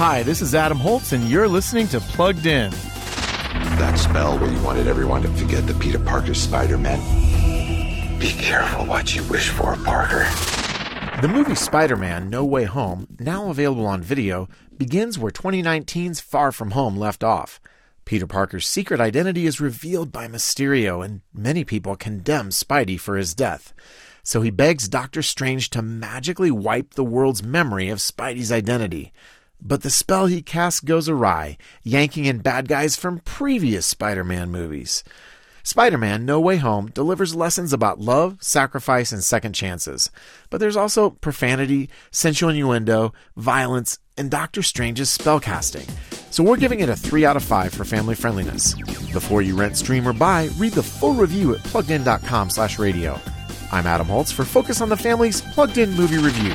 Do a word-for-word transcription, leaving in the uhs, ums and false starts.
Hi, this is Adam Holtz, and you're listening to Plugged In. That spell where you wanted everyone to forget the Peter Parker Spider-Man. Be careful what you wish for, Parker. The movie Spider-Man: No Way Home, now available on video, begins where twenty nineteen's Far From Home left off. Peter Parker's secret identity is revealed by Mysterio, and many people condemn Spidey for his death. So he begs Doctor Strange to magically wipe the world's memory of Spidey's identity. But the spell he casts goes awry, yanking in bad guys from previous Spider-Man movies. Spider-Man: No Way Home delivers lessons about love, sacrifice, and second chances. But there's also profanity, sensual innuendo, violence, and Doctor Strange's spellcasting. So we're giving it a three out of five for family friendliness. Before you rent, stream, or buy, read the full review at plugged in dot com slash radio. I'm Adam Holtz for Focus on the Family's Plugged In Movie Review.